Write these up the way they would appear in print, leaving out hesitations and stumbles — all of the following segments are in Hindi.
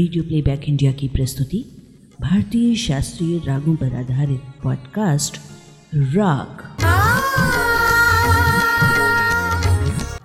रेडियो प्लेबैक इंडिया की प्रस्तुति भारतीय शास्त्रीय रागों पर आधारित पॉडकास्ट राग।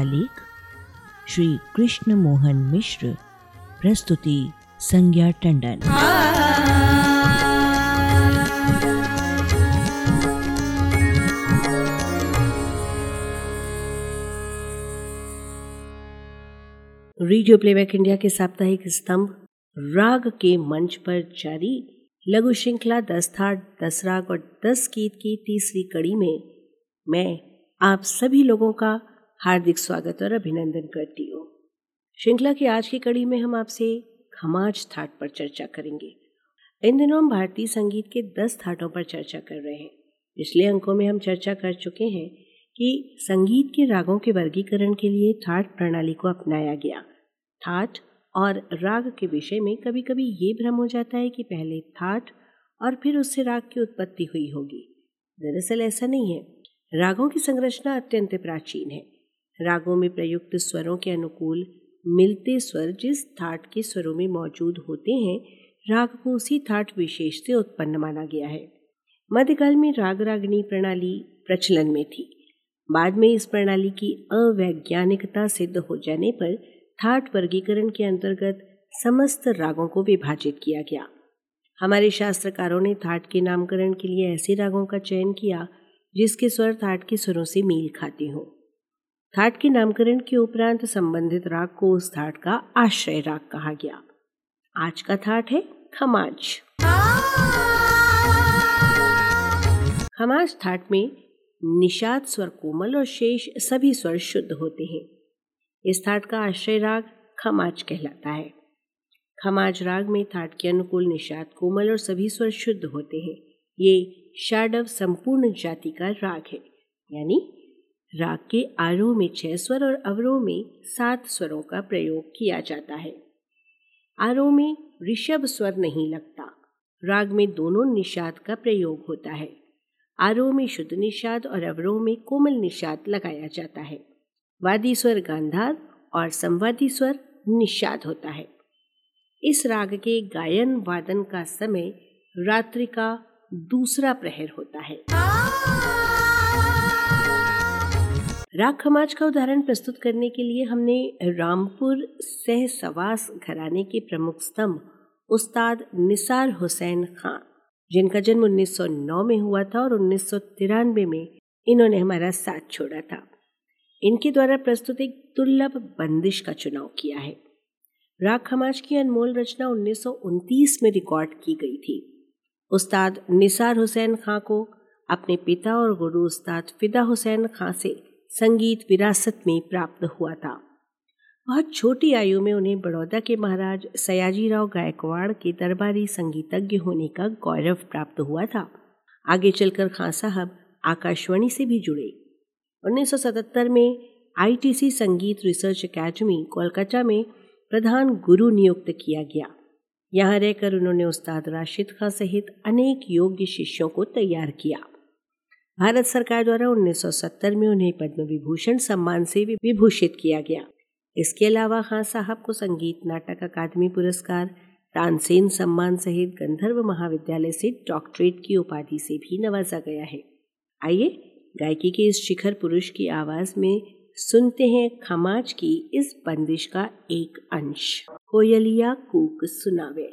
आलेख श्री कृष्ण मोहन मिश्र, प्रस्तुति संज्ञा टंडन। रेडियो प्लेबैक इंडिया के साप्ताहिक स्तंभ राग के मंच पर जारी लघु श्रृंखला 10 थाट 10 राग और 10 गीत की तीसरी कड़ी में मैं आप सभी लोगों का हार्दिक स्वागत और अभिनंदन करती हूँ। श्रृंखला की आज की कड़ी में हम आपसे खमाज थाट पर चर्चा करेंगे। इन दिनों हम भारतीय संगीत के 10 थाटों पर चर्चा कर रहे हैं। पिछले अंकों में हम चर्चा कर चुके हैं कि संगीत के रागों के वर्गीकरण के लिए थाट प्रणाली को अपनाया गया। थाट और राग के विषय में कभी कभी ये भ्रम हो जाता है कि पहले थाट और फिर उससे राग की उत्पत्ति हुई होगी। दरअसल ऐसा नहीं है। रागों की संरचना अत्यंत प्राचीन है। रागों में प्रयुक्त स्वरों के अनुकूल मिलते स्वर जिस थाट के स्वरों में मौजूद होते हैं, राग को उसी थाट विशेष से उत्पन्न माना गया है। मध्यकाल में राग रागनी प्रणाली प्रचलन में थी। बाद में इस प्रणाली की अवैज्ञानिकता सिद्ध हो जाने पर थाट वर्गीकरण के अंतर्गत समस्त रागों को विभाजित किया गया। हमारे शास्त्रकारों ने थाट के नामकरण के लिए ऐसे रागों का चयन किया जिसके स्वर थाट के स्वरों से मेल खाते हों। थाट के नामकरण के उपरांत संबंधित राग को उस थाट का आश्रय राग कहा गया। आज का थाट है खमाज। खमाज थाट में निषाद स्वर कोमल और शेष सभी स्वर शुद्ध होते हैं। इस थाट का आश्रय राग खमाज कहलाता है। खमाज राग में थाट के अनुकूल निषाद कोमल और सभी स्वर शुद्ध होते हैं। ये षाडव संपूर्ण जाति का राग है, यानी राग के आरोह में 6 स्वर और अवरोह में 7 स्वरों का प्रयोग किया जाता है। आरोह में ऋषभ स्वर नहीं लगता। राग में दोनों निषाद का प्रयोग होता है। आरोह में शुद्ध निषाद और अवरोह में कोमल निषाद लगाया जाता है। वादी स्वर गांधार और संवादी स्वर निषाद होता है। इस राग के गायन वादन का समय रात्रि का दूसरा प्रहर होता है। राग खमाज का उदाहरण प्रस्तुत करने के लिए हमने रामपुर सहसवास घराने के प्रमुख स्तंभ उस्ताद निसार हुसैन खान, जिनका जन्म 1909 में हुआ था और 1993 में इन्होंने हमारा साथ छोड़ा था, इनके द्वारा प्रस्तुत एक दुर्लभ बंदिश का चुनाव किया है। राग खमाज की अनमोल रचना 1929 में रिकॉर्ड की गई थी। उस्ताद निसार हुसैन खां को अपने पिता और गुरु उस्ताद फिदा हुसैन खां से संगीत विरासत में प्राप्त हुआ था। बहुत छोटी आयु में उन्हें बड़ौदा के महाराज सयाजीराव गायकवाड़ के दरबारी संगीतज्ञ होने का गौरव प्राप्त हुआ था। आगे चलकर खां साहब आकाशवाणी से भी जुड़े। 1977 में ITC संगीत रिसर्च एकेडमी कोलकाता में प्रधान गुरु नियुक्त किया गया। यहाँ रहकर उन्होंने उस्ताद राशिद खां सहित अनेक योग्य शिष्यों को तैयार किया। भारत सरकार द्वारा 1970 में उन्हें पद्म विभूषण सम्मान से विभूषित किया गया। इसके अलावा खां साहब को संगीत नाटक अकादमी पुरस्कार, तानसेन सम्मान सहित गंधर्व महाविद्यालय से डॉक्टरेट की उपाधि से भी नवाजा गया है। आइए गायकी के इस शिखर पुरुष की आवाज में सुनते हैं खमाज की इस बंदिश का एक अंश। कोयलिया कूक सुनावे।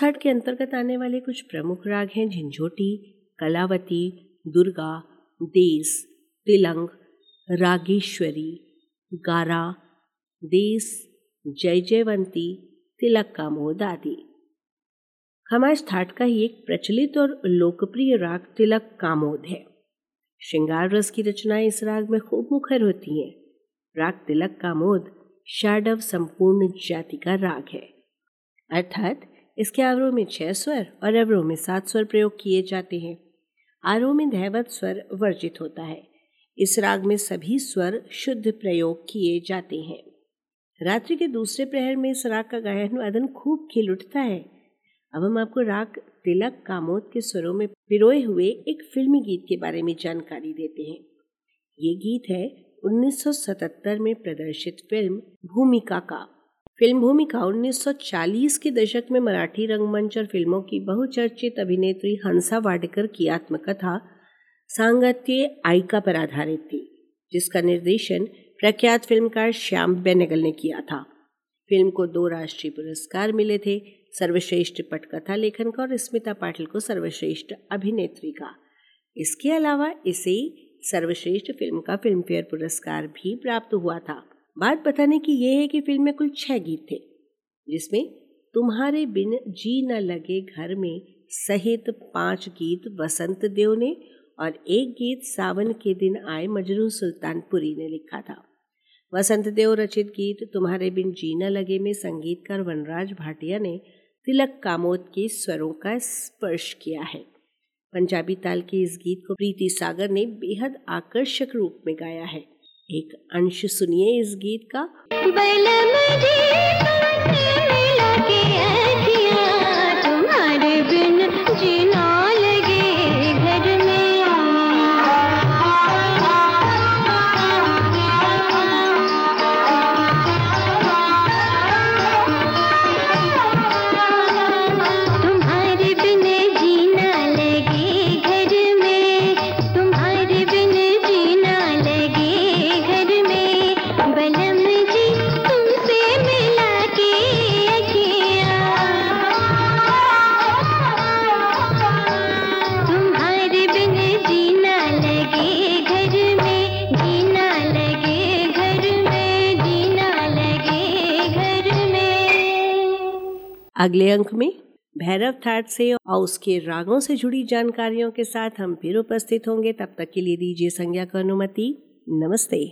थाट के अंतर्गत आने वाले कुछ प्रमुख राग हैं झंझोटी, कलावती, दुर्गा, देस, तिलंग, रागेश्वरी, गारा, देस, जय जयवंती, तिलक का मोद आदि। खमाज थाट का ही एक प्रचलित और लोकप्रिय राग तिलक कामोद है। श्रृंगार रस की रचनाएं इस राग में खूब मुखर होती हैं। राग तिलक कामोद षाडव संपूर्ण जाति का राग है, अर्थात इसके आवरों में 6 स्वर और अवरों में 7 स्वर प्रयोग किए जाते हैं। आरों में धैवत स्वर वर्जित होता है। इस राग में सभी स्वर शुद्ध प्रयोग किए जाते हैं। रात्रि के दूसरे प्रहर में इस राग का गायन वादन खूब खिल उठता है। अब हम आपको राग तिलक कामोद के स्वरों में पिरोए हुए एक फिल्मी गीत के बारे में जानकारी देते हैं। ये गीत है 1977 में प्रदर्शित फिल्म भूमिका का। फिल्म भूमिका 1940 के दशक में मराठी रंगमंच और फिल्मों की बहुचर्चित अभिनेत्री हंसा वाडकर की आत्मकथा सांगत्य आयिका पर आधारित थी, जिसका निर्देशन प्रख्यात फिल्मकार श्याम बेनेगल ने किया था। फिल्म को 2 राष्ट्रीय पुरस्कार मिले थे, सर्वश्रेष्ठ पटकथा लेखन का और स्मिता पाटिल को सर्वश्रेष्ठ अभिनेत्री का। इसके अलावा इसे सर्वश्रेष्ठ फिल्म का फिल्मफेयर पुरस्कार भी प्राप्त हुआ था। बात बताने की यह है कि फिल्म में कुल 6 गीत थे, जिसमें तुम्हारे बिन जी न लगे घर में सहित 5 गीत वसंत देव ने और 1 गीत सावन के दिन आए मजरूह सुल्तानपुरी ने लिखा था। वसंत देव रचित गीत तुम्हारे बिन जीना लगे में संगीतकार वनराज भाटिया ने तिलक कामोद के स्वरों का स्पर्श किया है। पंजाबी ताल के इस गीत को प्रीति सागर ने बेहद आकर्षक रूप में गाया है। एक अंश सुनिए इस गीत का। अगले अंक में भैरव थाट से और उसके रागों से जुड़ी जानकारियों के साथ हम फिर उपस्थित होंगे। तब तक के लिए दीजिए संज्ञा को अनुमति। नमस्ते।